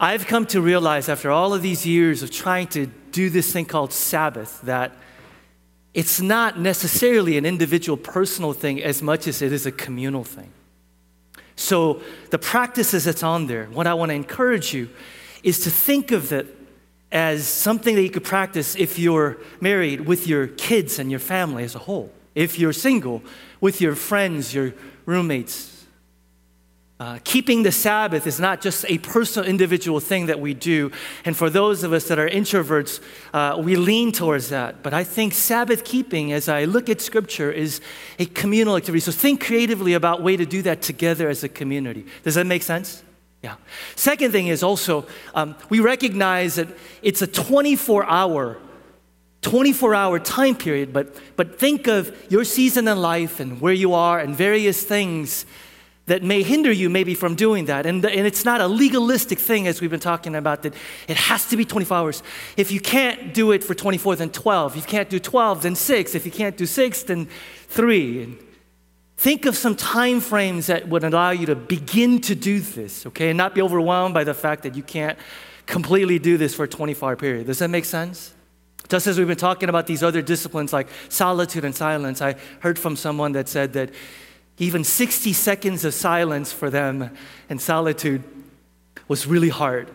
I've come to realize after all of these years of trying to do this thing called Sabbath that it's not necessarily an individual personal thing as much as it is a communal thing. So the practices that's on there, what I want to encourage you is to think of it as something that you could practice if you're married with your kids and your family as a whole. If you're single, with your friends, your roommates. Keeping the Sabbath is not just a personal, individual thing that we do. And for those of us that are introverts, we lean towards that. But I think Sabbath keeping, as I look at Scripture, is a communal activity. So think creatively about a way to do that together as a community. Does that make sense? Yeah. Second thing is also, we recognize that it's a 24-hour time period. But think of your season in life and where you are and various things that may hinder you maybe from doing that. And it's not a legalistic thing, as we've been talking about, that it has to be 24 hours. If you can't do it for 24, then 12. If you can't do 12, then 6. If you can't do 6, then 3. And think of some time frames that would allow you to begin to do this, okay, and not be overwhelmed by the fact that you can't completely do this for a 24-hour period. Does that make sense? Just as we've been talking about these other disciplines like solitude and silence, I heard from someone that said that even 60 seconds of silence for them and solitude was really hard.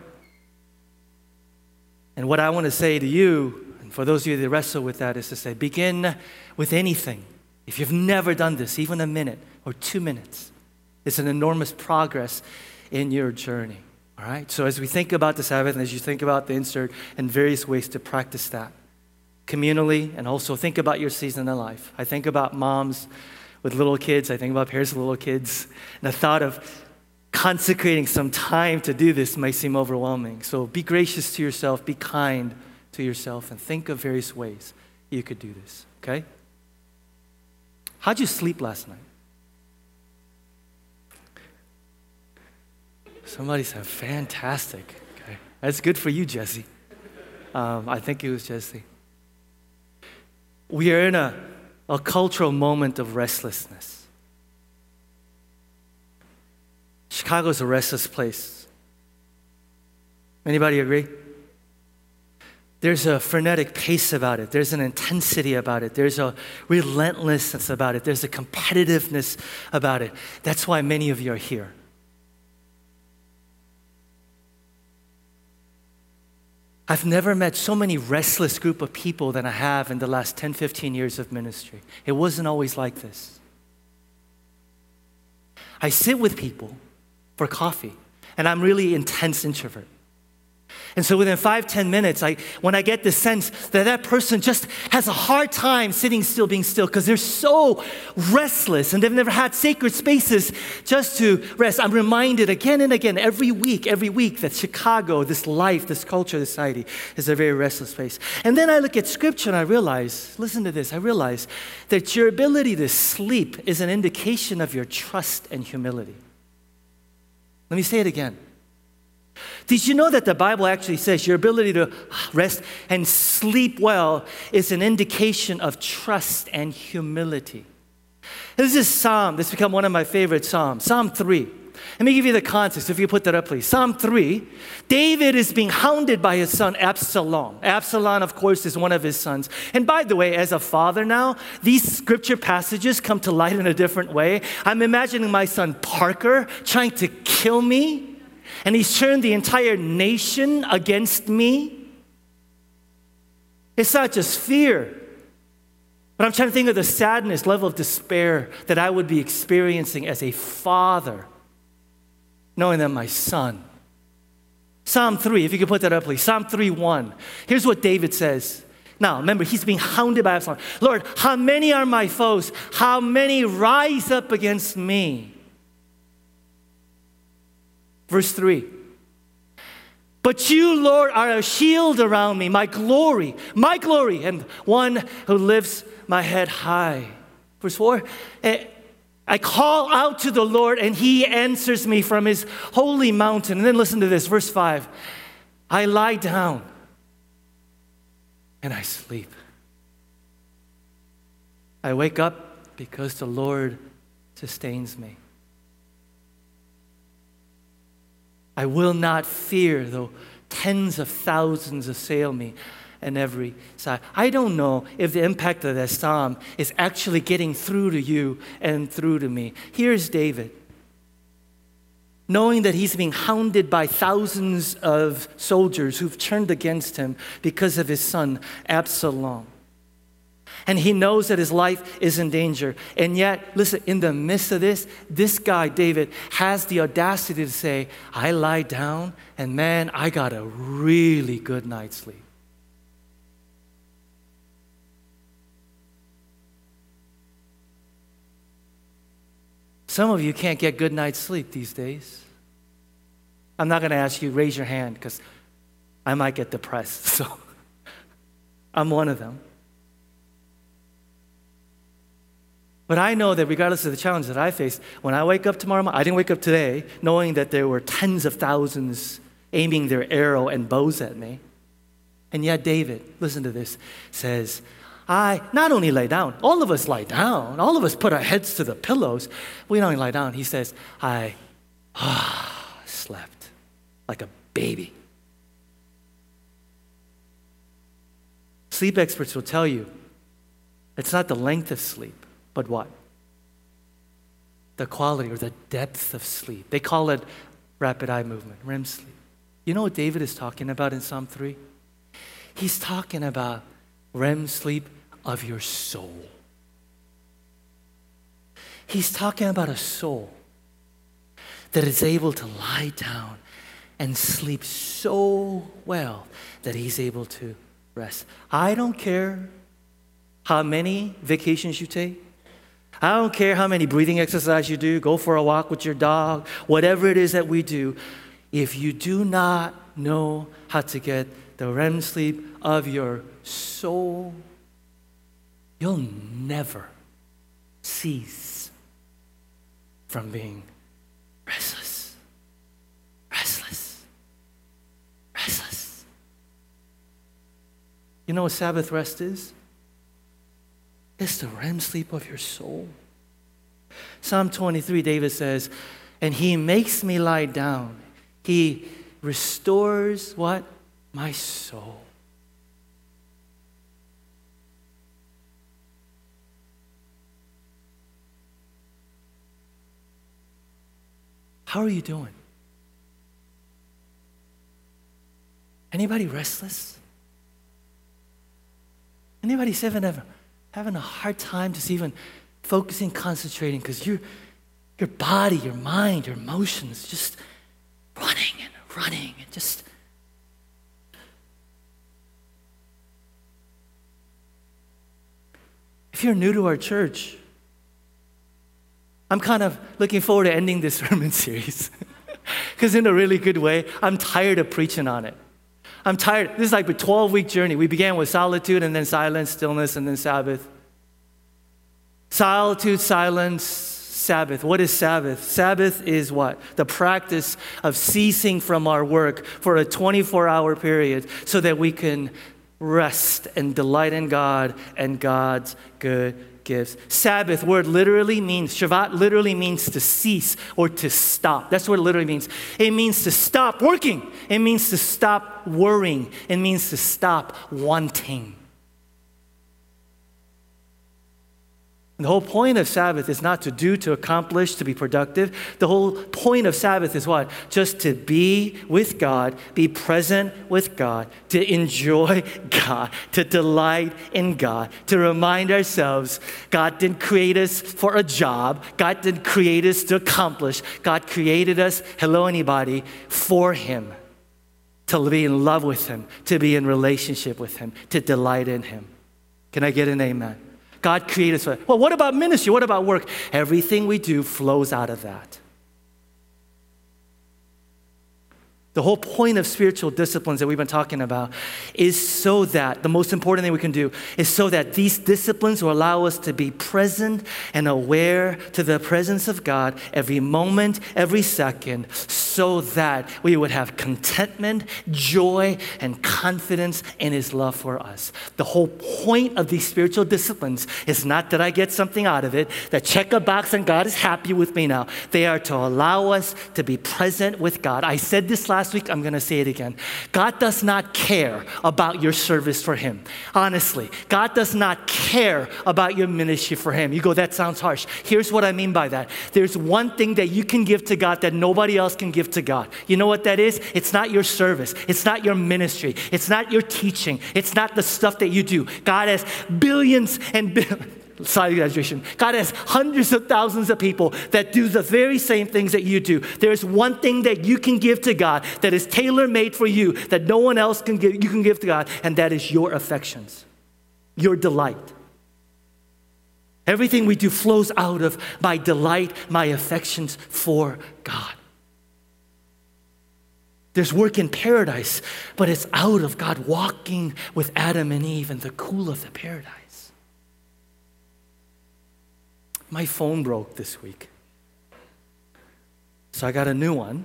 And what I want to say to you, and for those of you that wrestle with that, is to say, begin with anything. If you've never done this, even a minute or 2 minutes, it's an enormous progress in your journey, all right? So as we think about the Sabbath and as you think about the insert and various ways to practice that communally, and also think about your season of life. I think about moms with little kids, I think about parents with little kids, and the thought of consecrating some time to do this may seem overwhelming. So be gracious to yourself, be kind to yourself, and think of various ways you could do this, okay? How'd you sleep last night? Somebody said, fantastic. Okay. That's good for you, Jesse. I think it was Jesse. We are in a cultural moment of restlessness. Chicago's a restless place. Anybody agree? There's a frenetic pace about it. There's an intensity about it. There's a relentlessness about it. There's a competitiveness about it. That's why many of you are here. I've never met so many restless group of people than I have in the last 10, 15 years of ministry. It wasn't always like this. I sit with people for coffee, and I'm really intense introvert. And so within 5-10 minutes, when I get the sense that person just has a hard time sitting still, being still, because they're so restless and they've never had sacred spaces just to rest. I'm reminded again and again, every week that Chicago, this life, this culture, this society is a very restless place. And then I look at Scripture and I realize, listen to this, I realize that your ability to sleep is an indication of your trust and humility. Let me say it again. Did you know that the Bible actually says your ability to rest and sleep well is an indication of trust and humility? This is a psalm that's become one of my favorite psalms, Psalm 3. Let me give you the context, if you put that up, please. Psalm 3, David is being hounded by his son Absalom. Absalom, of course, is one of his sons. And by the way, as a father now, these scripture passages come to light in a different way. I'm imagining my son Parker trying to kill me. And he's turned the entire nation against me. It's not just fear, but I'm trying to think of the sadness, level of despair that I would be experiencing as a father, knowing that my son. Psalm 3, if you could put that up, please. Psalm 3:1. Here's what David says. Now, remember, he's being hounded by Absalom. Lord, how many are my foes? How many rise up against me? Verse 3, but you, Lord, are a shield around me, my glory, and one who lifts my head high. Verse 4, I call out to the Lord, and he answers me from his holy mountain. And then listen to this, verse 5, I lie down and I sleep. I wake up because the Lord sustains me. I will not fear, though tens of thousands assail me on every side. I don't know if the impact of that psalm is actually getting through to you and through to me. Here's David, knowing that he's being hounded by thousands of soldiers who've turned against him because of his son, Absalom. And he knows that his life is in danger. And yet, listen, in the midst of this, this guy, David, has the audacity to say, I lie down and man, I got a really good night's sleep. Some of you can't get good night's sleep these days. I'm not going to ask you to raise your hand because I might get depressed. So I'm one of them. But I know that regardless of the challenge that I face, when I wake up tomorrow morning, I didn't wake up today knowing that there were tens of thousands aiming their arrow and bows at me. And yet David, listen to this, says, I not only lay down, all of us lie down, all of us put our heads to the pillows. We don't lie down. He says, I slept like a baby. Sleep experts will tell you it's not the length of sleep. But what? The quality or the depth of sleep. They call it rapid eye movement, REM sleep. You know what David is talking about in Psalm 3? He's talking about REM sleep of your soul. He's talking about a soul that is able to lie down and sleep so well that he's able to rest. I don't care how many vacations you take. I don't care how many breathing exercise you do, go for a walk with your dog, whatever it is that we do, if you do not know how to get the REM sleep of your soul, you'll never cease from being restless, restless, restless. You know what Sabbath rest is? It's the REM sleep of your soul. Psalm 23, David says, and he makes me lie down. He restores what? My soul. How are you doing? Anybody restless? Anybody having a hard time just even focusing, concentrating, because your body, your mind, your emotions just running and just. If you're new to our church, I'm kind of looking forward to ending this sermon series because in a really good way, I'm tired of preaching on it. I'm tired. This is like a 12-week journey. We began with solitude and then silence, stillness, and then Sabbath. Solitude, silence, Sabbath. What is Sabbath? Sabbath is what? The practice of ceasing from our work for a 24-hour period so that we can rest and delight in God and God's good gifts. Sabbath word literally means, Shabbat literally means to cease or to stop. That's what it literally means. It means to stop working. It means to stop worrying. It means to stop wanting. And the whole point of Sabbath is not to do, to accomplish, to be productive. The whole point of Sabbath is what? Just to be with God, be present with God, to enjoy God, to delight in God, to remind ourselves God didn't create us for a job. God didn't create us to accomplish. God created us, hello anybody, for Him, to be in love with Him, to be in relationship with Him, to delight in Him. Can I get an amen? God created us for that. Well, what about ministry? What about work? Everything we do flows out of that. The whole point of spiritual disciplines that we've been talking about is so that the most important thing we can do is so that these disciplines will allow us to be present and aware to the presence of God every moment, every second, so that we would have contentment, joy, and confidence in his love for us. The whole point of these spiritual disciplines is not that I get something out of it, that check a box and God is happy with me now. They are to allow us to be present with God. I said this last week, I'm going to say it again. God does not care about your service for him. Honestly, God does not care about your ministry for him. You go, that sounds harsh. Here's what I mean by that. There's one thing that you can give to God that nobody else can give to God. You know what that is? It's not your service. It's not your ministry. It's not your teaching. It's not the stuff that you do. God has billions and billions. Sorry, exaggeration. God has hundreds of thousands of people that do the very same things that you do. There's one thing that you can give to God that is tailor-made for you, that no one else can give, you can give to God, and that is your affections, your delight. Everything we do flows out of my delight, my affections for God. There's work in paradise, but it's out of God walking with Adam and Eve in the cool of the paradise. My phone broke this week, so I got a new one.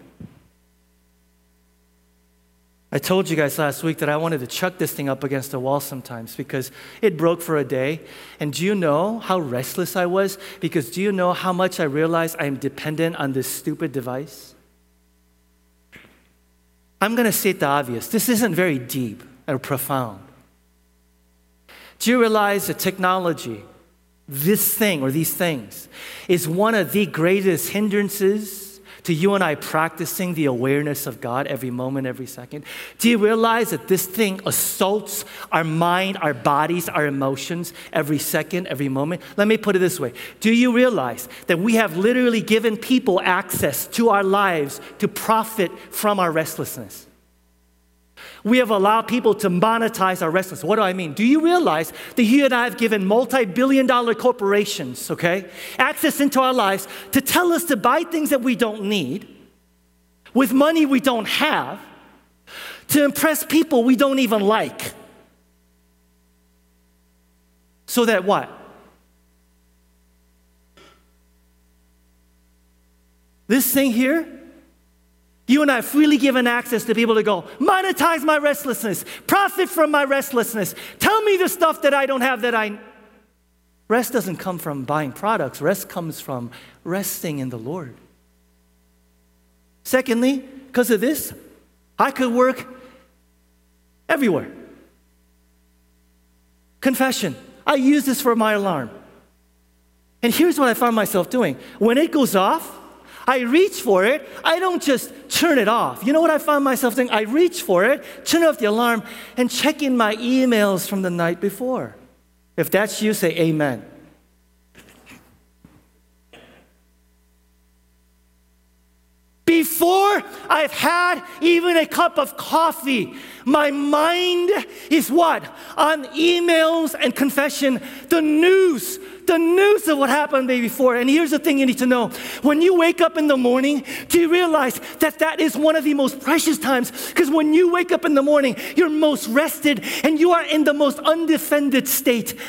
I told you guys last week that I wanted to chuck this thing up against the wall sometimes because it broke for a day. And do you know how restless I was? Because do you know how much I realized I'm dependent on this stupid device? I'm going to state the obvious. This isn't very deep or profound. Do you realize that technology, this thing or these things, is one of the greatest hindrances to you and I practicing the awareness of God every moment, every second? Do you realize that this thing assaults our mind, our bodies, our emotions every second, every moment? Let me put it this way. Do you realize that we have literally given people access to our lives to profit from our restlessness? We have allowed people to monetize our restlessness. What do I mean? Do you realize that you and I have given multi-billion-dollar corporations, access into our lives to tell us to buy things that we don't need, with money we don't have, to impress people we don't even like? So that what? This thing here? You and I have freely given access to people to go, monetize my restlessness, profit from my restlessness, tell me the stuff that I don't have that I... Rest doesn't come from buying products. Rest comes from resting in the Lord. Secondly, because of this, I could work everywhere. Confession, I use this for my alarm. And here's what I found myself doing. When it goes off, I reach for it. I don't just turn it off. You know what I found myself doing? I reach for it, turn off the alarm, and check in my emails from the night before. If that's you, say amen. Before I've had even a cup of coffee, my mind is what? On emails and confession, the news of what happened the day before. And here's the thing you need to know. When you wake up in the morning, do you realize that that is one of the most precious times? Because when you wake up in the morning, you're most rested and you are in the most undefended state.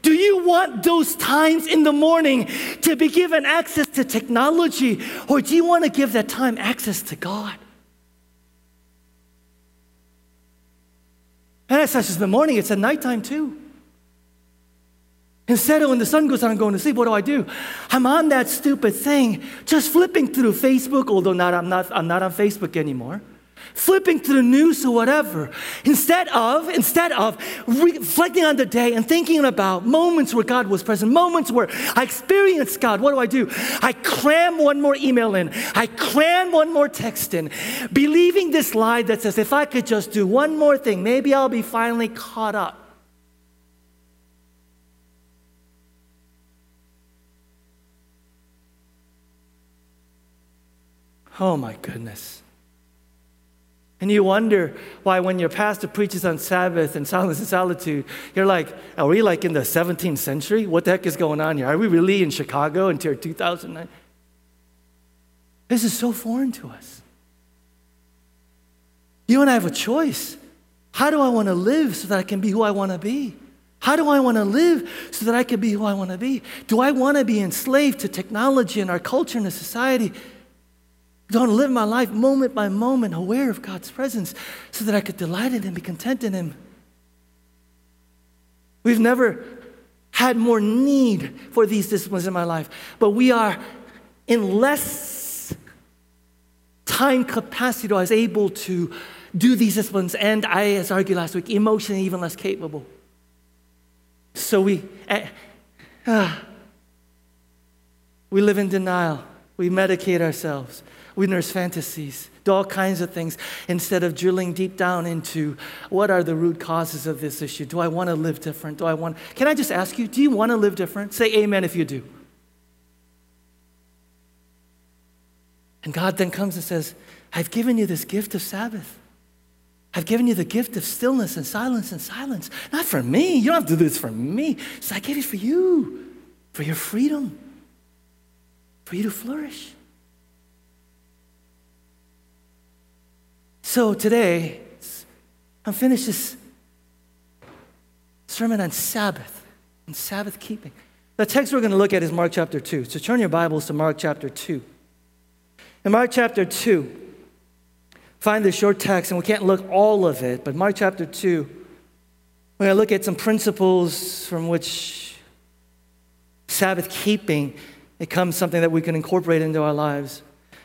Do you want those times in the morning to be given access to technology, or do you want to give that time access to God? And it's not just in the morning, it's at nighttime too. Instead of when the sun goes out and going to sleep, what do? I'm on that stupid thing, just flipping through Facebook, although I'm not on Facebook anymore. Flipping to the news or whatever, instead of reflecting on the day and thinking about moments where God was present, moments where I experienced God, what do? I cram one more email in. I cram one more text in, believing this lie that says, if I could just do one more thing, maybe I'll be finally caught up. Oh my goodness. And you wonder why when your pastor preaches on Sabbath and silence and solitude, you're like, are we like in the 17th century? What the heck is going on here? Are we really in Chicago until 2009? This is so foreign to us. You and I have a choice. How do I want to live so that I can be who I want to be? How do I want to live so that I can be who I want to be? Do I want to be enslaved to technology and our culture and the society? going to live my life moment by moment aware of God's presence so that I could delight in Him, be content in Him. We've never had more need for these disciplines in my life, but we are in less time capacity or is able to do these disciplines, and I, as I argued last week, emotionally even less capable. So we live in denial. We medicate ourselves. We nurse fantasies, do all kinds of things instead of drilling deep down into what are the root causes of this issue. Do I want to live different? Can I just ask you, do you want to live different? Say amen if you do. And God then comes and says, I've given you this gift of Sabbath. I've given you the gift of stillness and silence and silence. Not for me. You don't have to do this for me. So I gave it for you, for your freedom, for you to flourish. So today, I'll finish this sermon on Sabbath and Sabbath keeping. The text we're going to look at is Mark chapter 2. So turn your Bibles to Mark chapter 2. In Mark chapter 2, find this short text, and we can't look all of it, but Mark chapter 2, we're going to look at some principles from which Sabbath keeping becomes something that we can incorporate into our lives.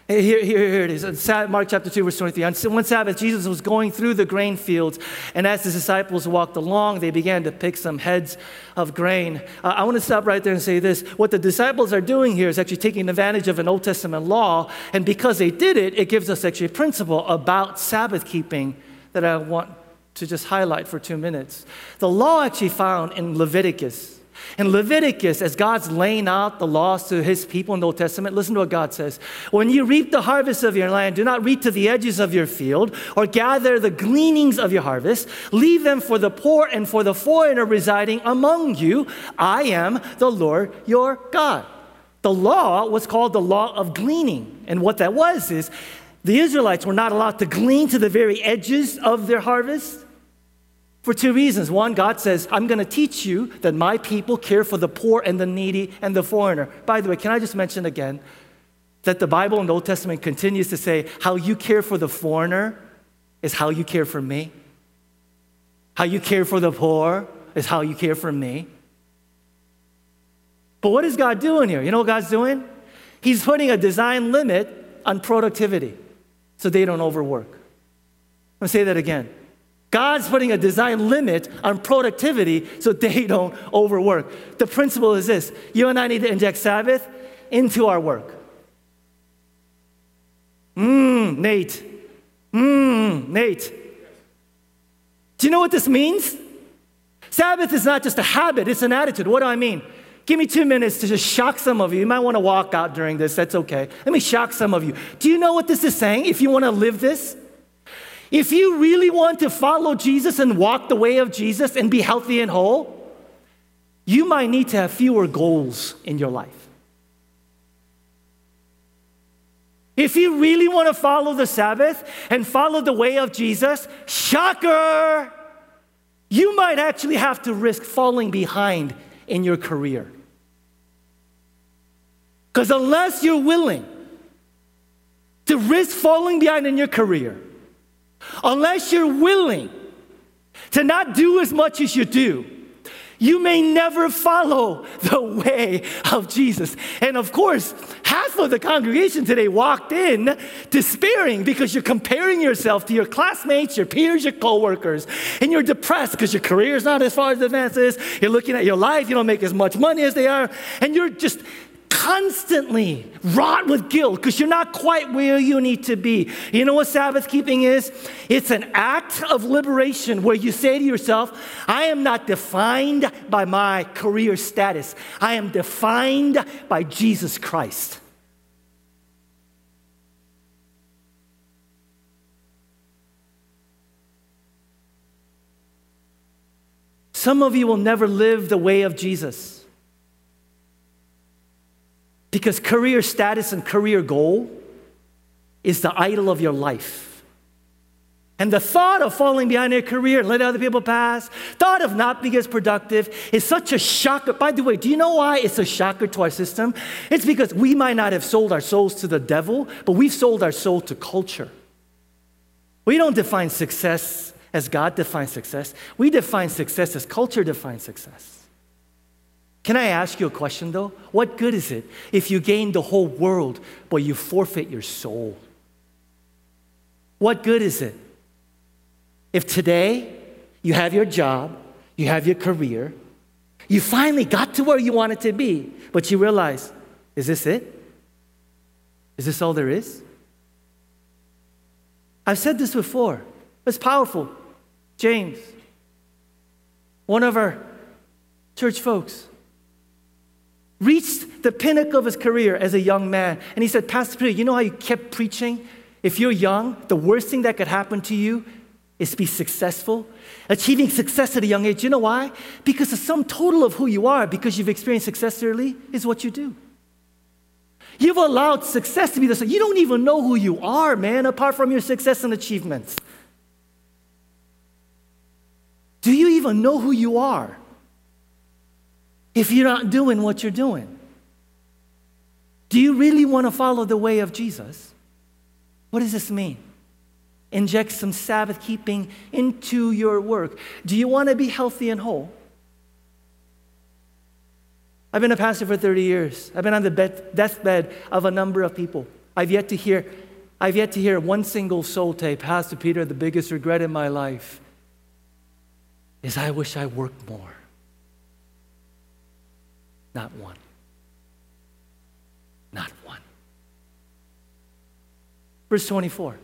Here it is, Mark chapter 2, verse 23. On one Sabbath, Jesus was going through the grain fields, and as his disciples walked along, they began to pick some heads of grain. I want to stop right there and say this. What the disciples are doing here is actually taking advantage of an Old Testament law, and because they did it, it gives us actually a principle about Sabbath keeping that I want to just highlight for 2 minutes. The law actually found in Leviticus. In Leviticus, as God's laying out the laws to his people in the Old Testament, listen to what God says. When you reap the harvest of your land, do not reap to the edges of your field or gather the gleanings of your harvest. Leave them for the poor and for the foreigner residing among you. I am the Lord your God. The law was called the law of gleaning. And what that was is the Israelites were not allowed to glean to the very edges of their harvest. For 2 reasons. 1, God says, I'm going to teach you that my people care for the poor and the needy and the foreigner. By the way, can I just mention again that the Bible in the Old Testament continues to say how you care for the foreigner is how you care for me. How you care for the poor is how you care for me. But what is God doing here? You know what God's doing? He's putting a design limit on productivity so they don't overwork. I'm going to say that again. God's putting a design limit on productivity so they don't overwork. The principle is this. You and I need to inject Sabbath into our work. Nate. Nate. Do you know what this means? Sabbath is not just a habit, it's an attitude. What do I mean? Give me 2 minutes to just shock some of you. You might want to walk out during this. That's okay. Let me shock some of you. Do you know what this is saying if you want to live this? If you really want to follow Jesus and walk the way of Jesus and be healthy and whole, you might need to have fewer goals in your life. If you really want to follow the Sabbath and follow the way of Jesus, shocker, you might actually have to risk falling behind in your career. Because unless you're willing to risk falling behind in your career, unless you're willing to not do as much as you do, you may never follow the way of Jesus. And of course, half of the congregation today walked in despairing because you're comparing yourself to your classmates, your peers, your coworkers, and you're depressed because your career is not as far as advanced as it is. You're looking at your life, you don't make as much money as they are, and you're just constantly wrought with guilt because you're not quite where you need to be. You know what Sabbath keeping is? It's an act of liberation where you say to yourself, I am not defined by my career status. I am defined by Jesus Christ. Some of you will never live the way of Jesus. Because career status and career goal is the idol of your life. And the thought of falling behind in a career and letting other people pass, thought of not being as productive is such a shocker. By the way, do you know why it's a shocker to our system? It's because we might not have sold our souls to the devil, but we've sold our soul to culture. We don't define success as God defines success. We define success as culture defines success. Can I ask you a question, though? What good is it if you gain the whole world, but you forfeit your soul? What good is it? If today you have your job, you have your career, you finally got to where you wanted to be, but you realize, is this it? Is this all there is? I've said this before. It's powerful. James, one of our church folks, reached the pinnacle of his career as a young man. And he said, Pastor Peter, you know how you kept preaching? If you're young, the worst thing that could happen to you is to be successful. Achieving success at a young age, you know why? Because the sum total of who you are, because you've experienced success early, is what you do. You've allowed success to be the same. You don't even know who you are, man, apart from your success and achievements. Do you even know who you are if you're not doing what you're doing? Do you really want to follow the way of Jesus? What does this mean? Inject some Sabbath keeping into your work. Do you want to be healthy and whole? I've been a pastor for 30 years. I've been on the deathbed of a number of people. I've yet to hear one single soul say, Pastor Peter, the biggest regret in my life is I wish I worked more. Not one. Not one. Verse 24.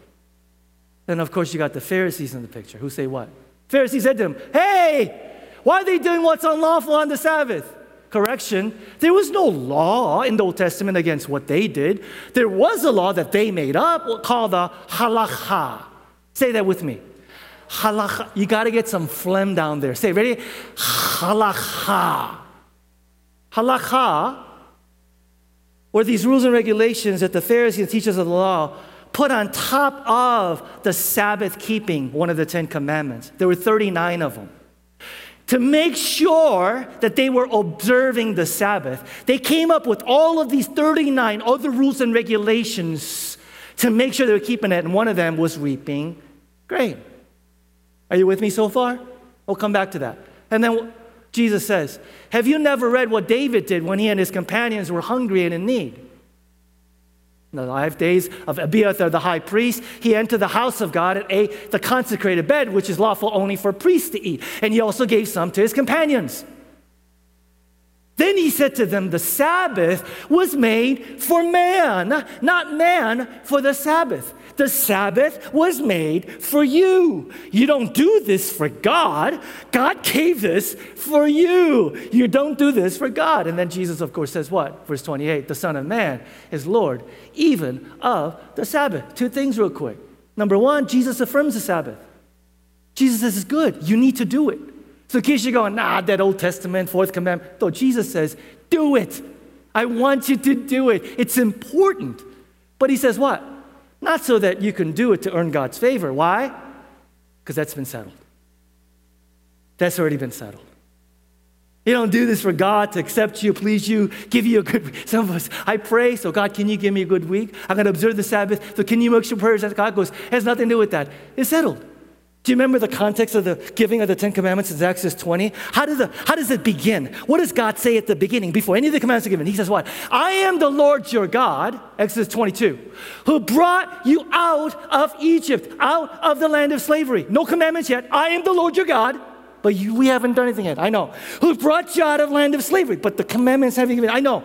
Then, of course, you got the Pharisees in the picture who say what? Pharisees said to them, hey, why are they doing what's unlawful on the Sabbath? Correction, there was no law in the Old Testament against what they did. There was a law that they made up called the halakha. Say that with me. Halakha. You got to get some phlegm down there. Say, ready? Halakha. Halakha were these rules and regulations that the Pharisees and teachers of the law put on top of the Sabbath keeping, one of the Ten Commandments. There were 39 of them. To make sure that they were observing the Sabbath, they came up with all of these 39 other rules and regulations to make sure they were keeping it, and one of them was reaping grain. Are you with me so far? We'll come back to that. And then Jesus says, have you never read what David did when he and his companions were hungry and in need? In the life days of Abiathar the high priest, he entered the house of God and ate the consecrated bread, which is lawful only for priests to eat. And he also gave some to his companions. Then he said to them, the Sabbath was made for man, not man for the Sabbath. The Sabbath was made for you. You don't do this for God. God gave this for you. You don't do this for God. And then Jesus, of course, says what? Verse 28, the Son of Man is Lord, even of the Sabbath. Two things real quick. Number one, Jesus affirms the Sabbath. Jesus says it's good. You need to do it. So in case you're going, nah, that Old Testament, Fourth Commandment. No, Jesus says, do it. I want you to do it. It's important. But he says what? Not so that you can do it to earn God's favor. Why? Because that's been settled. That's already been settled. You don't do this for God to accept you, please you, give you a good week. Some of us, I pray, so God, can you give me a good week? I'm going to observe the Sabbath, so can you make sure prayers? That God goes, it has nothing to do with that. It's settled. Do you remember the context of the giving of the Ten Commandments in Exodus 20? How does it begin? What does God say at the beginning before any of the commandments are given? He says what? I am the Lord your God, Exodus 22, who brought you out of Egypt, out of the land of slavery. No commandments yet. I am the Lord your God, but we haven't done anything yet. I know. Who brought you out of land of slavery, but the commandments haven't been given. I know.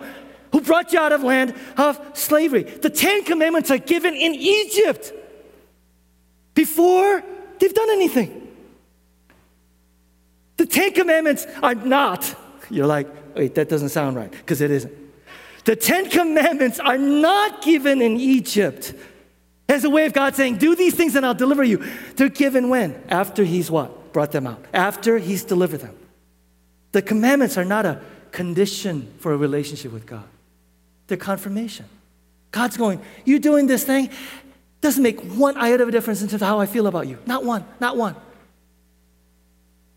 Who brought you out of land of slavery. The Ten Commandments are given in Egypt before they've done anything. The Ten Commandments are not, you're like, wait, that doesn't sound right, because it isn't. The Ten Commandments are not given in Egypt as a way of God saying, do these things and I'll deliver you. They're given when? After he's what? Brought them out. After he's delivered them. The commandments are not a condition for a relationship with God. They're confirmation. God's going, you're doing this thing. Doesn't make one iota of a difference in terms of how I feel about you. Not one, not one.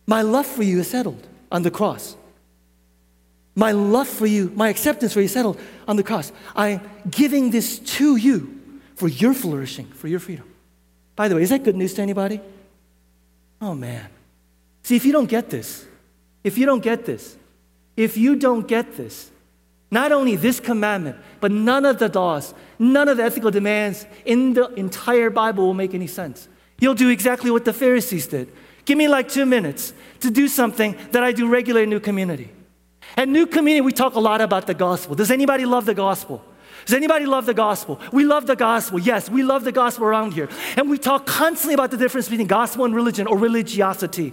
My love for you is settled on the cross. My love for you, my acceptance for you is settled on the cross. I'm giving this to you for your flourishing, for your freedom. By the way, is that good news to anybody? Oh, man. See, if you don't get this, not only this commandment, but none of the laws, none of the ethical demands in the entire Bible will make any sense. You'll do exactly what the Pharisees did. Give me like 2 minutes to do something that I do regularly in New Community. At New Community, we talk a lot about the gospel. Does anybody love the gospel? Does anybody love the gospel? We love the gospel. Yes, we love the gospel around here. And we talk constantly about the difference between gospel and religion or religiosity.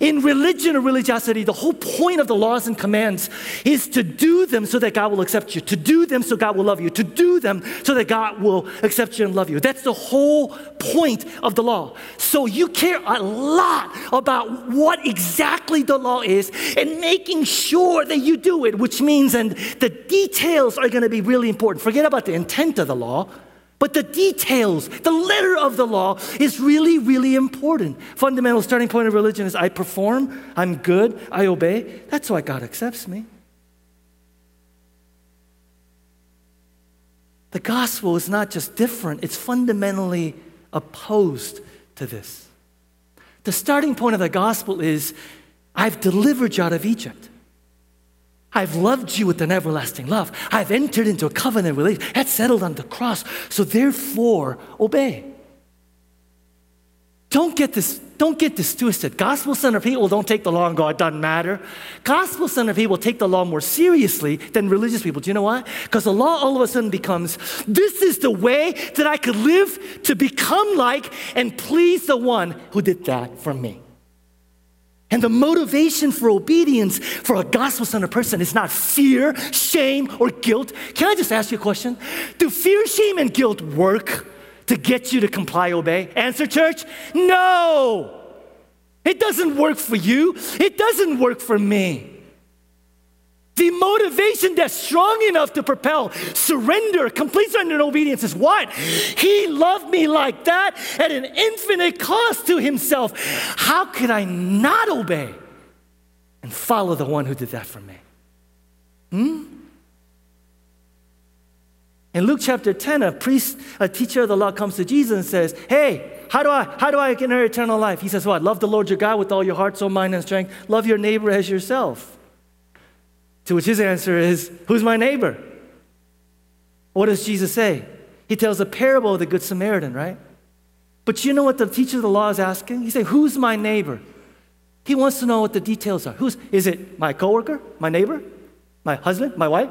In religion or religiosity, the whole point of the laws and commands is to do them so that God will accept you, to do them so God will love you, to do them so that God will accept you and love you. That's the whole point of the law. So you care a lot about what exactly the law is and making sure that you do it, which means and the details are going to be really important. Forget about the intent of the law. But the details, the letter of the law is really, really important. Fundamental starting point of religion is I perform, I'm good, I obey. That's why God accepts me. The gospel is not just different, it's fundamentally opposed to this. The starting point of the gospel is I've delivered you out of Egypt. I've loved you with an everlasting love. I've entered into a covenant relationship. That's settled on the cross. So therefore, obey. Don't get this twisted. Gospel-centered people don't take the law and go, it doesn't matter. Gospel-centered people take the law more seriously than religious people. Do you know why? Because the law all of a sudden becomes, this is the way that I could live to become like and please the one who did that for me. And the motivation for obedience for a gospel-centered person is not fear, shame, or guilt. Can I just ask you a question? Do fear, shame, and guilt work to get you to comply, obey? Answer, church, no. It doesn't work for you. It doesn't work for me. The motivation that's strong enough to propel surrender, complete surrender and obedience is what? He loved me like that at an infinite cost to himself. How could I not obey and follow the one who did that for me? In Luke chapter 10, a teacher of the law comes to Jesus and says, hey, how do I inherit eternal life? He says what? Love the Lord your God with all your heart, soul, mind, and strength. Love your neighbor as yourself. To which his answer is, who's my neighbor? What does Jesus say? He tells a parable of the Good Samaritan, right? But you know what the teacher of the law is asking? He says, who's my neighbor? He wants to know what the details are. Is it my coworker, my neighbor, my husband, my wife,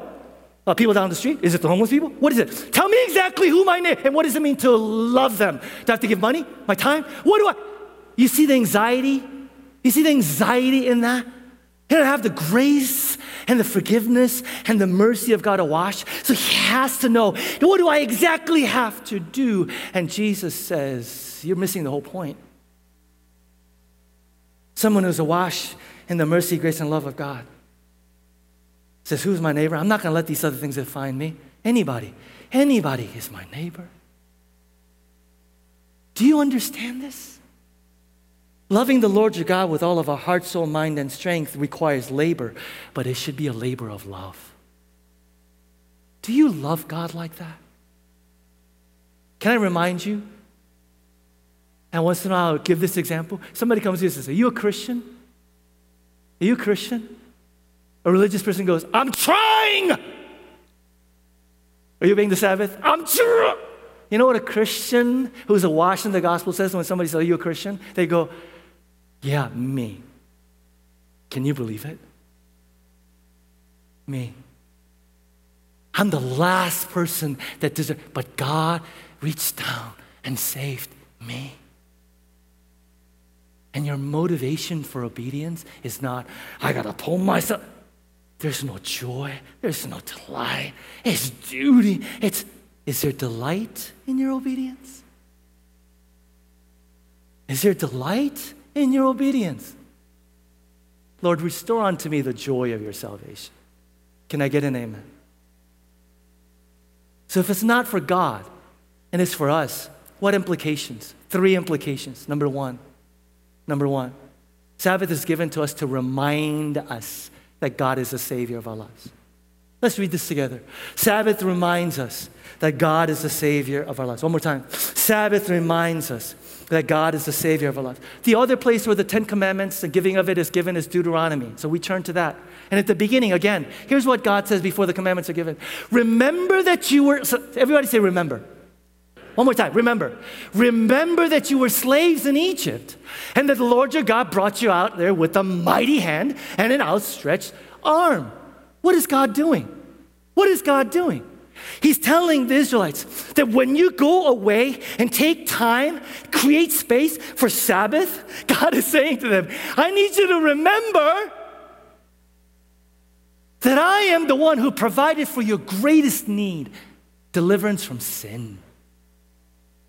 people down the street? Is it the homeless people? What is it? Tell me exactly who my neighbor, and what does it mean to love them? Do I have to give money, my time? You see the anxiety? You see the anxiety in that? He doesn't have the grace and the forgiveness and the mercy of God to wash. So he has to know, what do I exactly have to do? And Jesus says, you're missing the whole point. Someone who's awash in the mercy, grace, and love of God says, who's my neighbor? I'm not going to let these other things define me. Anybody is my neighbor. Do you understand this? Loving the Lord your God with all of our heart, soul, mind, and strength requires labor, but it should be a labor of love. Do you love God like that? Can I remind you? And once in a while, I'll give this example. Somebody comes to you and says, are you a Christian? Are you a Christian? A religious person goes, I'm trying! Are you obeying the Sabbath? I'm trying! You know what a Christian who's awash in the gospel says when somebody says, are you a Christian? They go, yeah, me. Can you believe it? Me. I'm the last person that deserves, but God reached down and saved me. And your motivation for obedience is not, I gotta pull myself. There's no joy, there's no delight, it's duty, is there delight in your obedience? Is there delight in your obedience? Lord, restore unto me the joy of your salvation. Can I get an amen? So if it's not for God, And it's for us. What implications? 3 implications. Number one, Sabbath is given to us to remind us that God is the Savior of our lives. Let's read this together. Sabbath reminds us that God is the Savior of our lives. One more time. Sabbath reminds us that God is the Savior of our lives. The other place where the Ten Commandments, the giving of it is given is Deuteronomy. So we turn to that. And at the beginning, again, here's what God says before the commandments are given. Remember that you were, so everybody say remember. One more time, remember. Remember that you were slaves in Egypt and that the Lord your God brought you out there with a mighty hand and an outstretched arm. What is God doing? What is God doing? He's telling the Israelites that when you go away and take time, create space for Sabbath, God is saying to them, I need you to remember that I am the one who provided for your greatest need, deliverance from sin,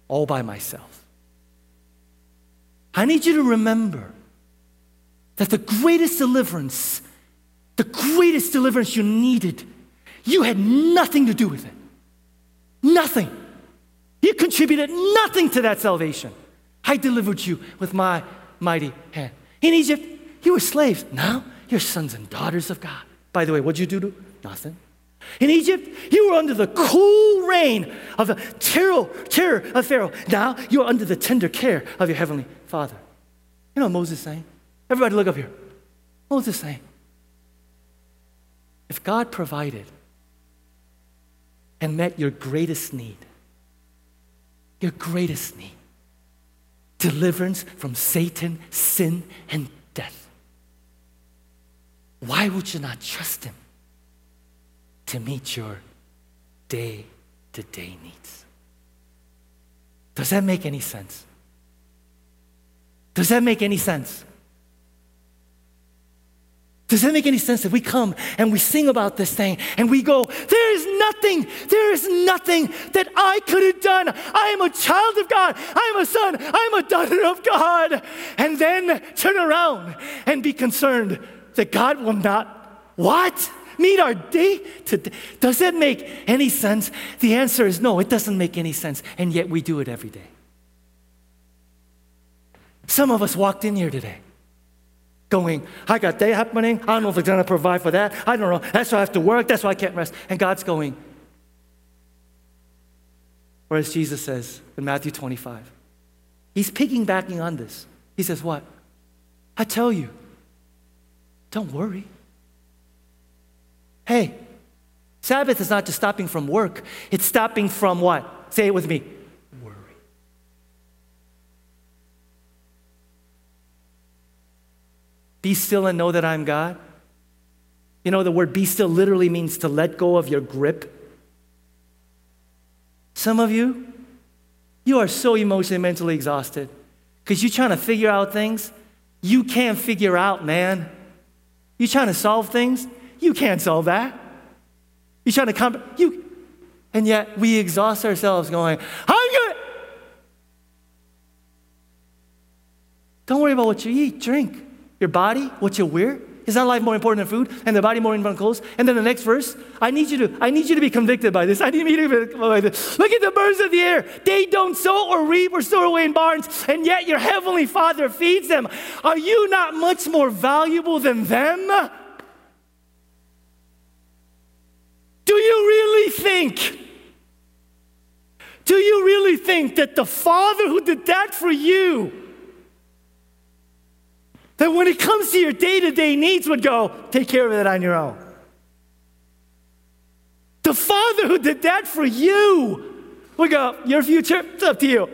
all by myself. I need you to remember that the greatest deliverance you needed, you had nothing to do with it. Nothing. You contributed nothing to that salvation. I delivered you with my mighty hand. In Egypt, you were slaves. Now, you're sons and daughters of God. By the way, what'd you do? Nothing. In Egypt, you were under the cool reign of the terror of Pharaoh. Now, you're under the tender care of your heavenly Father. You know what Moses is saying? Everybody look up here. Moses is saying, if God provided and met your greatest need, deliverance from Satan, sin, and death, why would you not trust him to meet your day-to-day needs? Does that make any sense? Does that make any sense that we come and we sing about this thing and we go, there is nothing that I could have done. I am a child of God. I am a son. I am a daughter of God. And then turn around and be concerned that God will not, meet our day to day. Does that make any sense? The answer is no, it doesn't make any sense. And yet we do it every day. Some of us walked in here today going, I got that happening. I don't know if it's going to provide for that. I don't know. That's why I have to work. That's why I can't rest. And God's going, or as Jesus says in Matthew 25, he's piggybacking on this. He says what? I tell you, don't worry. Hey, Sabbath is not just stopping from work. It's stopping from what? Say it with me. Be still and know that I'm God. You know, the word be still literally means to let go of your grip. Some of you are so emotionally and mentally exhausted because you're trying to figure out things you can't figure out, man. You're trying to solve things. You can't solve that. You're trying to and yet we exhaust ourselves going, I'm good. Don't worry about what you eat, drink. Your body, what you wear, is not life more important than food, and the body more important than clothes? And then the next verse, I need you to be convicted by this. I need you to be convicted by this. Look at the birds of the air. They don't sow or reap or store away in barns, and yet your heavenly Father feeds them. Are you not much more valuable than them? Do you really think that the Father who did that for you, that when it comes to your day-to-day needs would go, take care of it on your own? The Father who did that for you would go, your future, it's up to you.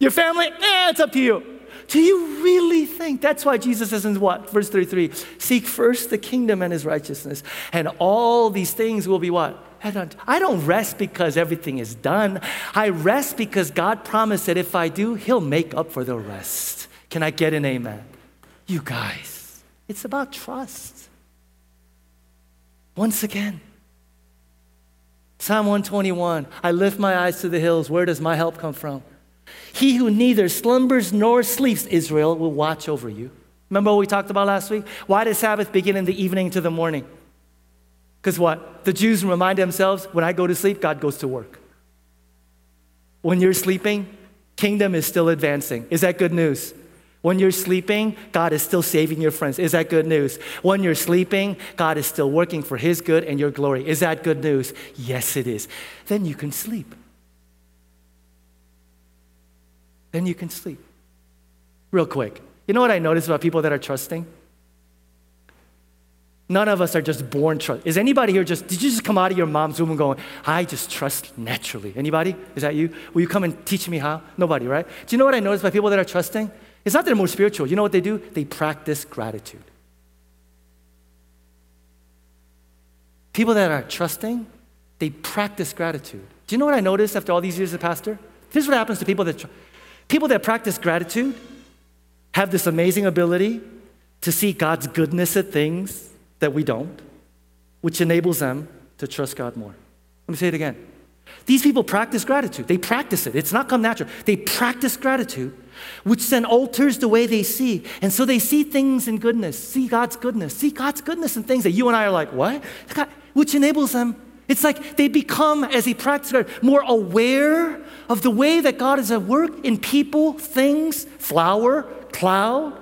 Your family, it's up to you. Do you really think? That's why Jesus says in what? Verse 33, seek first the kingdom and his righteousness, and all these things will be what? I don't rest because everything is done. I rest because God promised that if I do, he'll make up for the rest. Can I get an amen? You guys, it's about trust. Once again, Psalm 121, I lift my eyes to the hills. Where does my help come from? He who neither slumbers nor sleeps, Israel, will watch over you. Remember what we talked about last week? Why does Sabbath begin in the evening to the morning? Because what? The Jews remind themselves, when I go to sleep, God goes to work. When you're sleeping, kingdom is still advancing. Is that good news? When you're sleeping, God is still saving your friends. Is that good news? When you're sleeping, God is still working for his good and your glory. Is that good news? Yes, it is. Then you can sleep. Then you can sleep. Real quick, you know what I noticed about people that are trusting? None of us are just born trust. Is anybody here did you just come out of your mom's womb and going, I just trust naturally? Anybody? Is that you? Will you come and teach me how? Nobody, right? Do you know what I noticed by people that are trusting? It's not that they're more spiritual. You know what they do? They practice gratitude. People that are trusting, they practice gratitude. Do you know what I noticed after all these years as a pastor? This is what happens to people that practice gratitude have this amazing ability to see God's goodness at things that we don't, which enables them to trust God more. Let me say it again. These people practice gratitude. They practice it. It's not come natural. They practice gratitude, which then alters the way they see. And so they see things in goodness, see God's goodness in things that you and I are like, what? God, which enables them. It's like they become, as a practitioner, more aware of the way that God is at work in people, things, flower, cloud,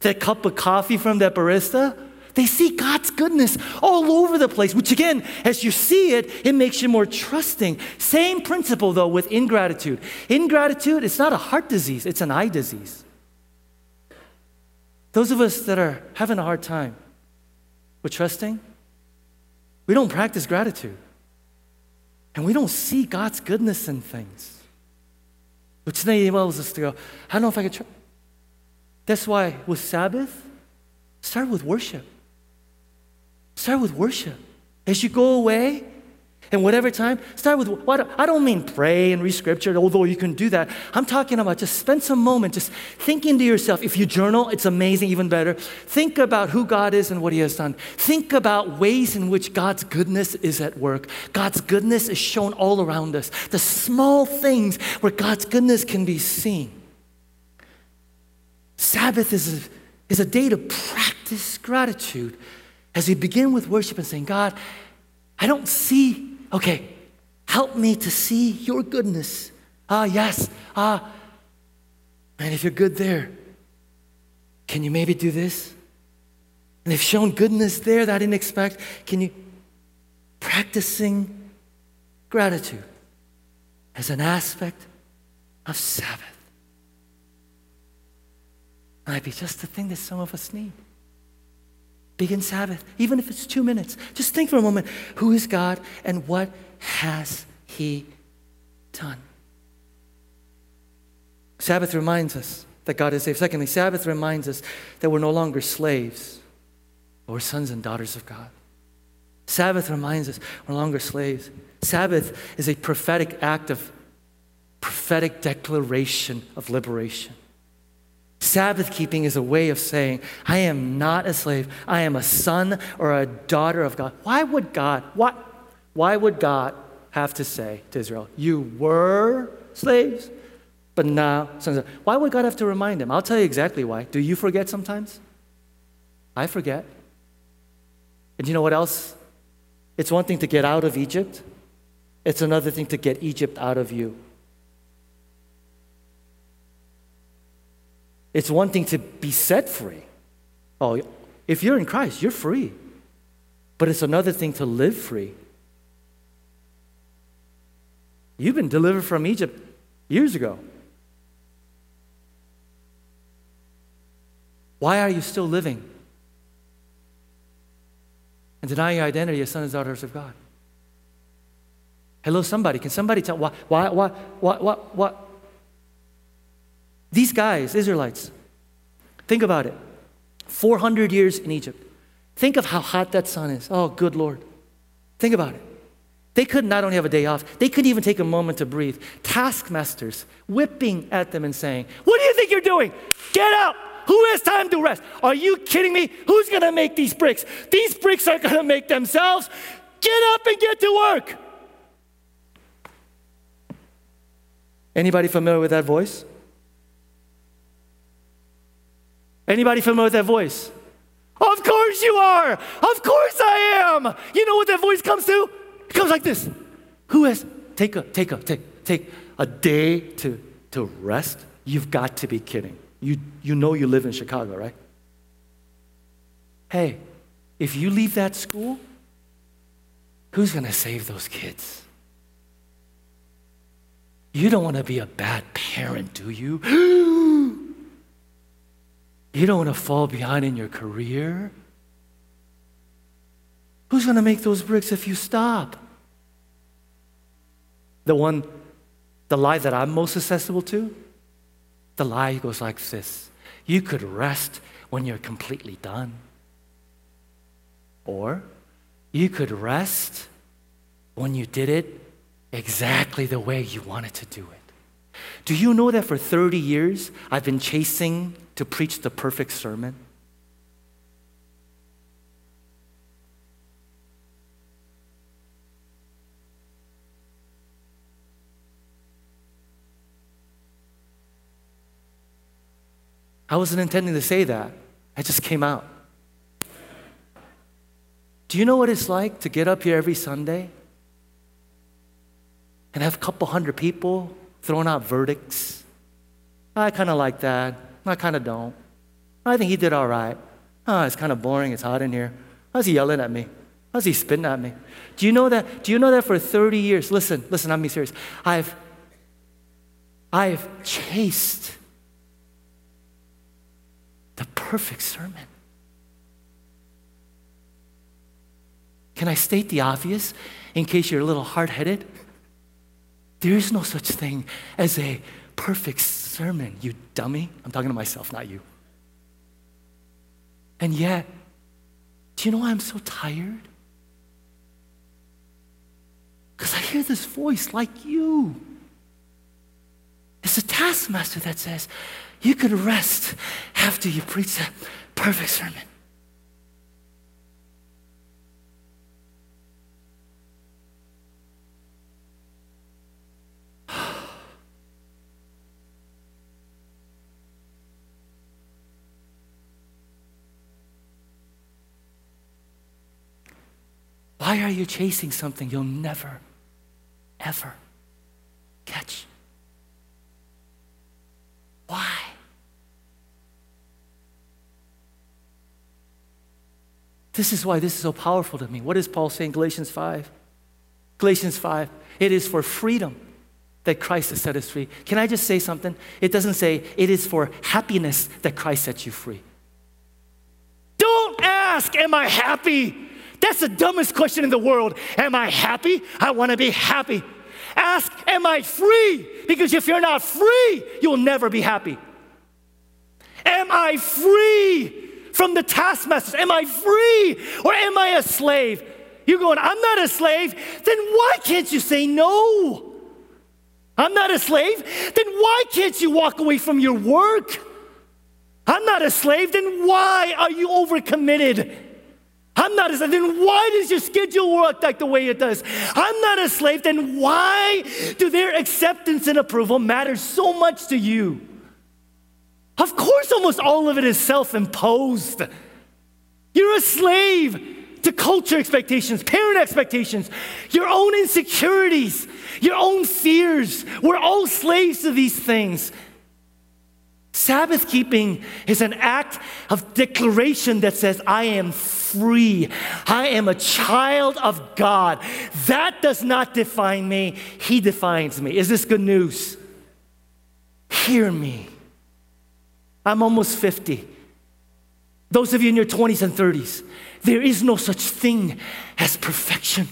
that cup of coffee from that barista. They see God's goodness all over the place, which again, as you see it, it makes you more trusting. Same principle, though, with ingratitude. Ingratitude, it's not a heart disease, it's an eye disease. Those of us that are having a hard time with trusting, we don't practice gratitude. And we don't see God's goodness in things, which then enables us to go, I don't know if I can trust. That's why with Sabbath, start with worship. Start with worship. As you go away, and whatever time, start with, I don't mean pray and read scripture, although you can do that. I'm talking about just spend some moment just thinking to yourself. If you journal, it's amazing, even better. Think about who God is and what he has done. Think about ways in which God's goodness is at work. God's goodness is shown all around us. The small things where God's goodness can be seen. Sabbath is a day to practice gratitude as we begin with worship and saying, God, I don't see, okay, help me to see your goodness. Man, if you're good there, can you maybe do this? And if shown goodness there that I didn't expect, can you? Practicing gratitude as an aspect of Sabbath. Might be just the thing that some of us need. Begin Sabbath, even if it's 2 minutes. Just think for a moment, who is God and what has he done? Sabbath reminds us that God is safe. Secondly, Sabbath reminds us that we're no longer slaves, but we're sons and daughters of God. Sabbath reminds us we're no longer slaves. Sabbath is a prophetic act of prophetic declaration of liberation. Sabbath keeping is a way of saying, I am not a slave. I am a son or a daughter of God. Why would God have to say to Israel, you were slaves, but now sons? Why would God have to remind them? I'll tell you exactly why. Do you forget sometimes? I forget. And you know what else? It's one thing to get out of Egypt. It's another thing to get Egypt out of you. It's one thing to be set free. Oh, if you're in Christ, you're free. But it's another thing to live free. You've been delivered from Egypt years ago. Why are you still living and denying your identity as sons and daughters of God? Hello, somebody. Can somebody tell why? These guys, Israelites, think about it. 400 years in Egypt. Think of how hot that sun is. Oh, good Lord. Think about it. They could not only have a day off, they couldn't even take a moment to breathe. Taskmasters whipping at them and saying, what do you think you're doing? Get out! Who has time to rest? Are you kidding me? Who's going to make these bricks? These bricks aren't going to make themselves. Get up and get to work! Anybody familiar with that voice? Anybody familiar with that voice? Of course you are. Of course I am. You know what that voice comes to? It comes like this. Who has, take a, take a, take, take. a day to rest? You've got to be kidding. You know you live in Chicago, right? Hey, if you leave that school, who's going to save those kids? You don't want to be a bad parent, do you? You don't want to fall behind in your career. Who's going to make those bricks if you stop? The lie that I'm most susceptible to, the lie goes like this. You could rest when you're completely done. Or you could rest when you did it exactly the way you wanted to do it. Do you know that for 30 years, I've been chasing to preach the perfect sermon? I wasn't intending to say that. I just came out. Do you know what it's like to get up here every Sunday and have a couple hundred people throwing out verdicts? I kind of like that. I kind of don't. I think he did all right. Oh, it's kind of boring. It's hot in here. How's he yelling at me? How's he spitting at me? Do you know that? Do you know that for 30 years? Listen, I'm being serious. I've chased the perfect sermon. Can I state the obvious in case you're a little hard-headed? There is no such thing as a perfect sermon, you dummy. I'm talking to myself, not you. And yet, do you know why I'm so tired? Because I hear this voice like you. It's a taskmaster that says, you could rest after you preach that perfect sermon. Why are you chasing something you'll never, ever catch? Why? This is why this is so powerful to me. What is Paul saying? Galatians 5. It is for freedom that Christ has set us free. Can I just say something? It doesn't say it is for happiness that Christ sets you free. Don't ask, am I happy? That's the dumbest question in the world. Am I happy? I want to be happy. Ask, am I free? Because if you're not free, you'll never be happy. Am I free from the taskmasters? Am I free? Or am I a slave? You're going, I'm not a slave. Then why can't you say no? I'm not a slave. Then why can't you walk away from your work? I'm not a slave. Then why are you overcommitted? I'm not a slave, then why does your schedule work like the way it does? I'm not a slave, then why do their acceptance and approval matter so much to you? Of course, almost all of it is self-imposed. You're a slave to culture expectations, parent expectations, your own insecurities, your own fears. We're all slaves to these things. Sabbath keeping is an act of declaration that says, I am free. I am a child of God. That does not define me. He defines me. Is this good news? Hear me. I'm almost 50. Those of you in your 20s and 30s, there is no such thing as perfection.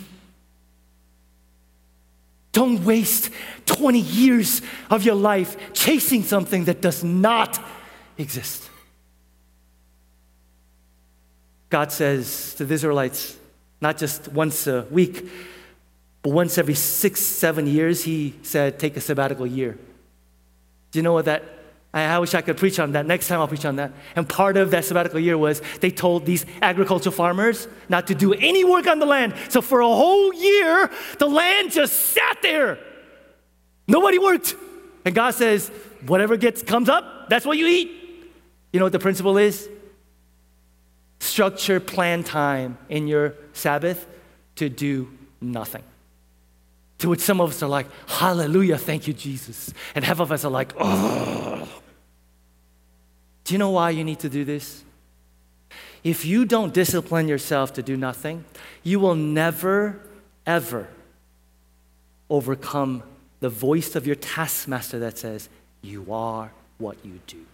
Don't waste 20 years of your life chasing something that does not exist. God says to the Israelites, not just once a week, but once every 6-7 years, he said, take a sabbatical year. Do you know what that, I wish I could preach on that. Next time I'll preach on that. And part of that sabbatical year was they told these agricultural farmers not to do any work on the land. So for a whole year, the land just sat there. Nobody worked. And God says, whatever comes up, that's what you eat. You know what the principle is? Structure, plan time in your Sabbath to do nothing. To which some of us are like, hallelujah, thank you, Jesus. And half of us are like, oh. Do you know why you need to do this? If you don't discipline yourself to do nothing, you will never, ever overcome the voice of your taskmaster that says, you are what you do.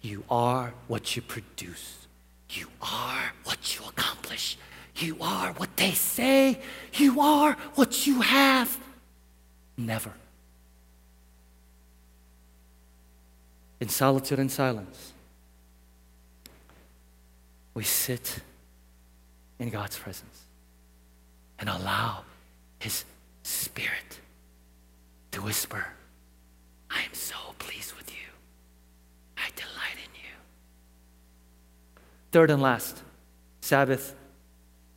You are what you produce. You are what you accomplish. You are what they say. You are what you have. Never. In solitude and silence, we sit in God's presence and allow His Spirit to whisper, I am so pleased with you. I delight in you. Third and last, Sabbath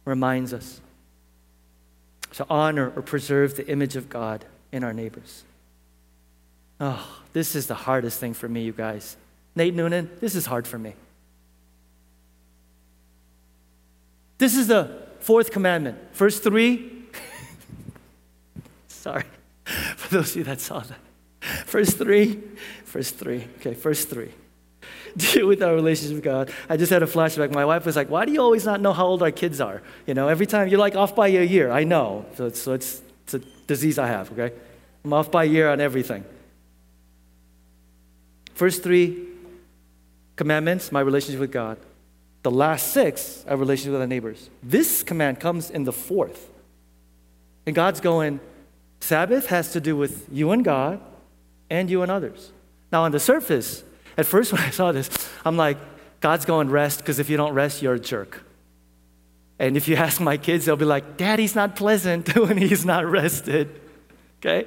reminds us to honor or preserve the image of God in our neighbors. Oh, this is the hardest thing for me, you guys. Nate Noonan, this is hard for me. This is the fourth commandment. First three, sorry, for those of you that saw that. First three. Deal with our relationship with God. I just had a flashback. My wife was like, why do you always not know how old our kids are? You know, every time you're like off by a year. I know. So it's a disease I have, okay? I'm off by a year on everything. First three commandments, my relationship with God. The last six, our relationship with our neighbors. This command comes in the fourth. And God's going, Sabbath has to do with you and God and you and others. Now on the surface, at first when I saw this, I'm like, God's going rest, because if you don't rest, you're a jerk. And if you ask my kids, they'll be like, Daddy's not pleasant when he's not rested. Okay?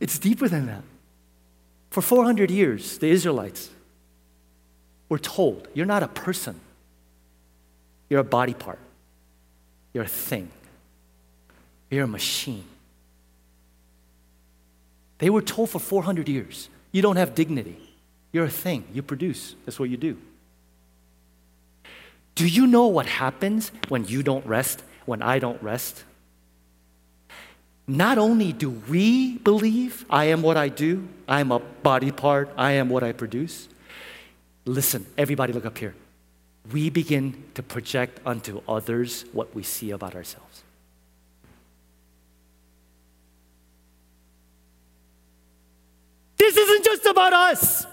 It's deeper than that. For 400 years, the Israelites were told, you're not a person. You're a body part. You're a thing. You're a machine. They were told for 400 years, you don't have dignity. You're a thing. You produce. That's what you do. Do you know what happens when you don't rest, when I don't rest? Not only do we believe I am what I do, I am a body part, I am what I produce. Listen, everybody look up here. We begin to project onto others what we see about ourselves. This isn't just about us.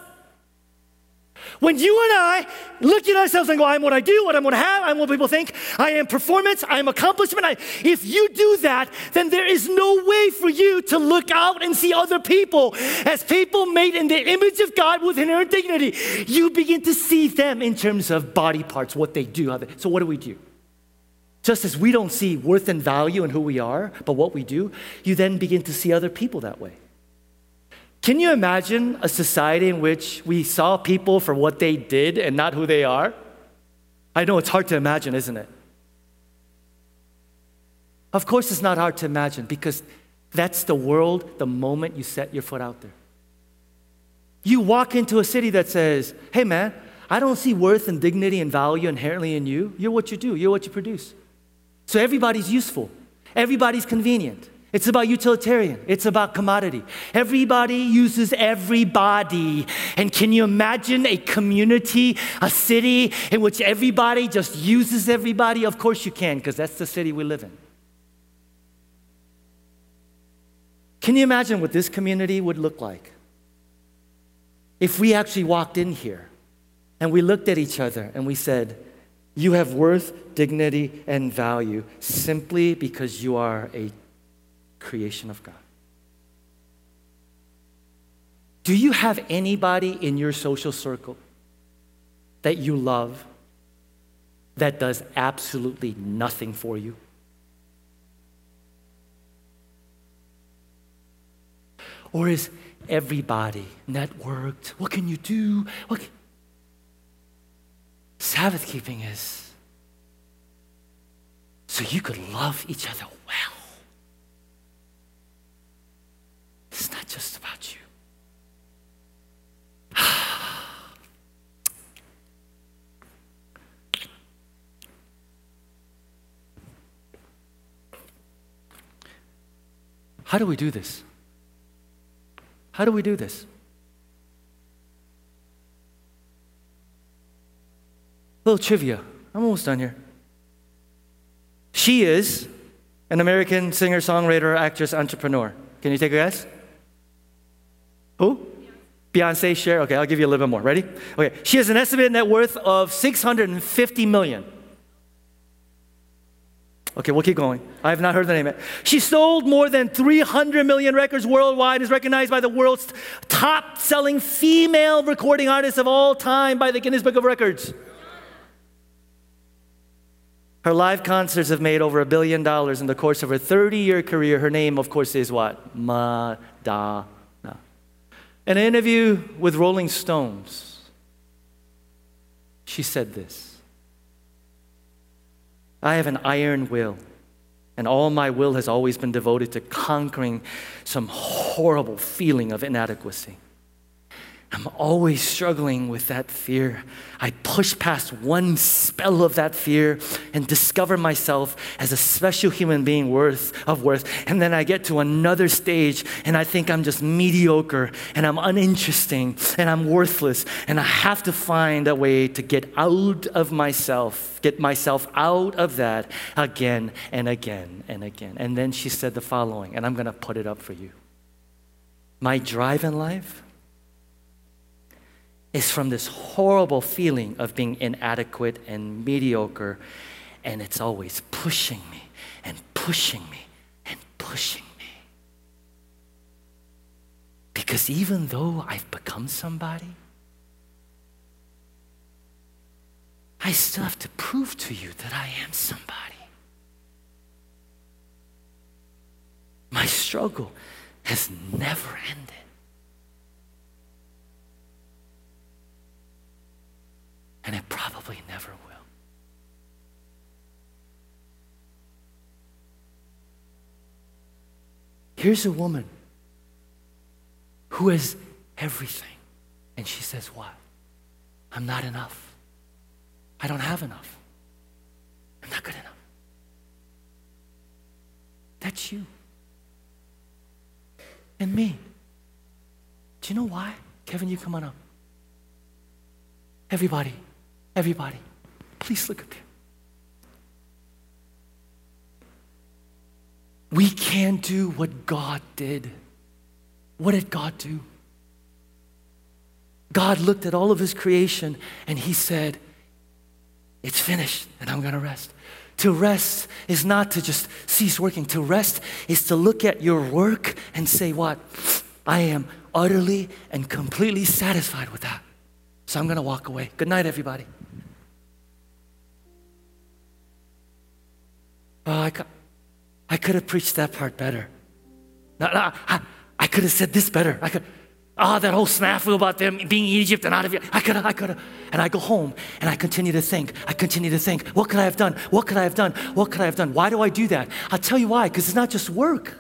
When you and I look at ourselves and go, I'm what I do, what I'm what I have, I'm what people think, I am performance, I am accomplishment. If you do that, then there is no way for you to look out and see other people as people made in the image of God with inherent dignity. You begin to see them in terms of body parts, what they do. So what do we do? Just as we don't see worth and value in who we are, but what we do, you then begin to see other people that way. Can you imagine a society in which we saw people for what they did and not who they are? I know it's hard to imagine, isn't it? Of course it's not hard to imagine, because that's the world the moment you set your foot out there. You walk into a city that says, hey man, I don't see worth and dignity and value inherently in you. You're what you do. You're what you produce. So everybody's useful. Everybody's convenient. It's about utilitarian. It's about commodity. Everybody uses everybody. And can you imagine a community, a city in which everybody just uses everybody? Of course you can, because that's the city we live in. Can you imagine what this community would look like if we actually walked in here and we looked at each other and we said, you have worth, dignity, and value simply because you are a creation of God. Do you have anybody in your social circle that you love that does absolutely nothing for you? Or is everybody networked? What can you do? Sabbath keeping is so you could love each other well. It's not just about you. How do we do this? How do we do this? A little trivia. I'm almost done here. She is an American singer, songwriter, actress, entrepreneur. Can you take a guess? Who? Beyonce, Cher. Okay, I'll give you a little bit more. Ready? Okay. She has an estimated net worth of $650 million. Okay, we'll keep going. I have not heard the name yet. She sold more than 300 million records worldwide, is recognized by the world's top-selling female recording artist of all time by the Guinness Book of Records. Her live concerts have made over $1 billion in the course of her 30-year career. Her name, of course, is what? Madonna. In an interview with Rolling Stones, she said this: I have an iron will, and all my will has always been devoted to conquering some horrible feeling of inadequacy. I'm always struggling with that fear. I push past one spell of that fear and discover myself as a special human being worth. And then I get to another stage and I think I'm just mediocre and I'm uninteresting and I'm worthless. And I have to find a way to get out of myself, get myself out of that again and again and again. And then she said the following, and I'm going to put it up for you. My drive in life is from this horrible feeling of being inadequate and mediocre, and it's always pushing me and pushing me and pushing me. Because even though I've become somebody, I still have to prove to you that I am somebody. My struggle has never ended. And it probably never will. Here's a woman who has everything. And she says, what? I'm not enough. I don't have enough. I'm not good enough. That's you. And me. Do you know why? Kevin, you come on up. Everybody, please look up here. We can't do what God did. What did God do? God looked at all of his creation and he said, it's finished and I'm going to rest. To rest is not to just cease working. To rest is to look at your work and say what? I am utterly and completely satisfied with that. So I'm going to walk away. Good night, everybody. Oh, I could have preached that part better. I could have said this better. That whole snafu about them being Egypt and out of here. I could have. And I go home and I continue to think. What could I have done? Why do I do that? I'll tell you why. Because it's not just work.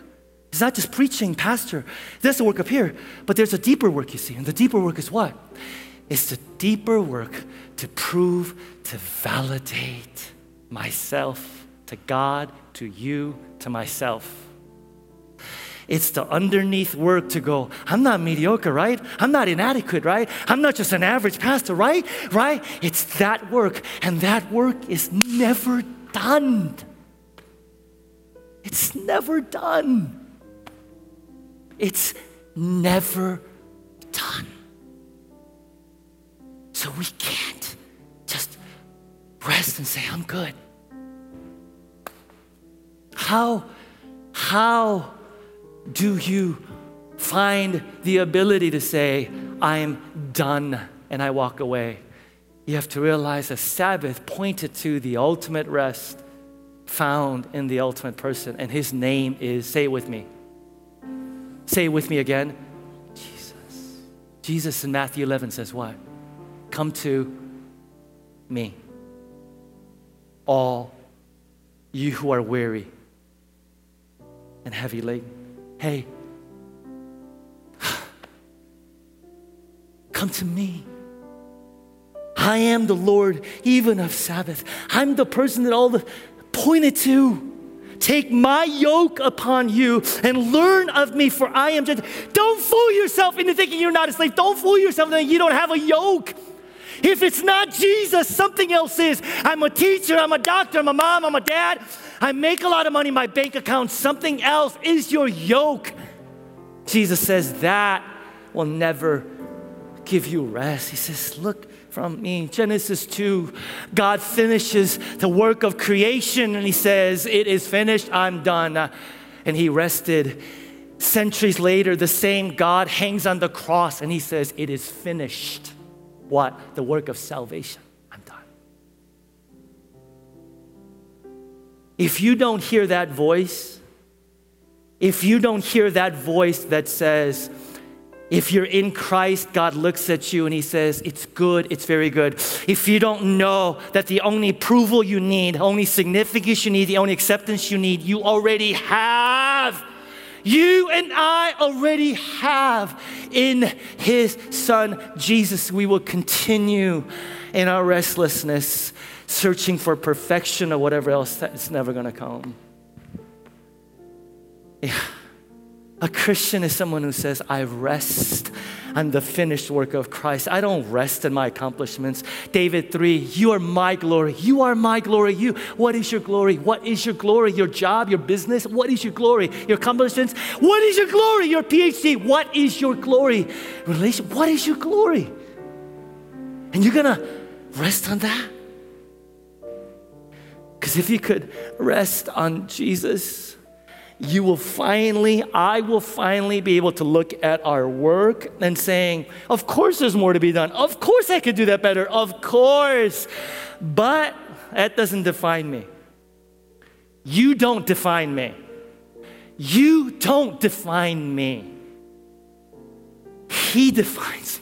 It's not just preaching, pastor. There's the work up here. But there's a deeper work, you see. And the deeper work is what? It's the deeper work to prove, to validate myself, to God, to you, to myself. It's the underneath work to go, I'm not mediocre, right? I'm not inadequate, right? I'm not just an average pastor, right? Right? It's that work, and that work is never done. It's never done. It's never done. So we can't just rest and say, I'm good. How do you find the ability to say, I'm done, and I walk away? You have to realize the Sabbath pointed to the ultimate rest found in the ultimate person, and his name is, say it with me. Say it with me again. Jesus. Jesus in Matthew 11 says what? Come to me, all you who are weary and heavy laden. Hey, come to me. I am the Lord, even of Sabbath. I'm the person that all the pointed to. Take my yoke upon you and learn of me, for I am gentle. Don't fool yourself into thinking you're not a slave. Don't fool yourself that you don't have a yoke. If it's not Jesus, something else is. I'm a teacher, I'm a doctor, I'm a mom, I'm a dad. I make a lot of money in my bank account. Something else is your yoke. Jesus says that will never give you rest. He says, look from me. Genesis 2, God finishes the work of creation and he says, it is finished, I'm done. And he rested. Centuries later, the same God hangs on the cross and he says, it is finished. What? The work of salvation. I'm done. If you don't hear that voice, if you don't hear that voice that says, if you're in Christ, God looks at you and he says, it's good, it's very good. If you don't know that the only approval you need, only significance you need, the only acceptance you need, you already have. You and I already have in his son, Jesus. We will continue in our restlessness, searching for perfection or whatever else that's never gonna come. Yeah. A Christian is someone who says, I rest on the finished work of Christ. I don't rest in my accomplishments. David 3, you are my glory. You are my glory. You, what is your glory? What is your glory? Your job, your business? What is your glory? Your accomplishments? What is your glory? Your PhD? What is your glory? Relation? What is your glory? And you're gonna rest on that? Because if you could rest on Jesus, you will finally, I will finally be able to look at our work and saying, of course there's more to be done. Of course I could do that better. Of course. But that doesn't define me. You don't define me. You don't define me. He defines me.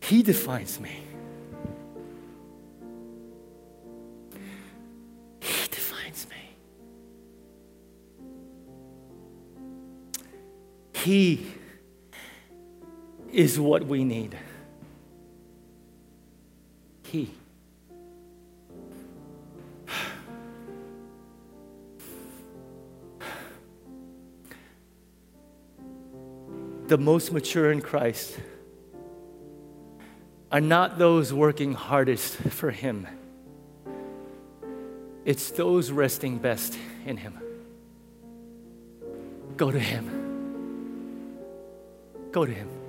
He defines me. He defines me. He is what we need. He. The most mature in Christ are not those working hardest for him. It's those resting best in him. Go to him. Go to him.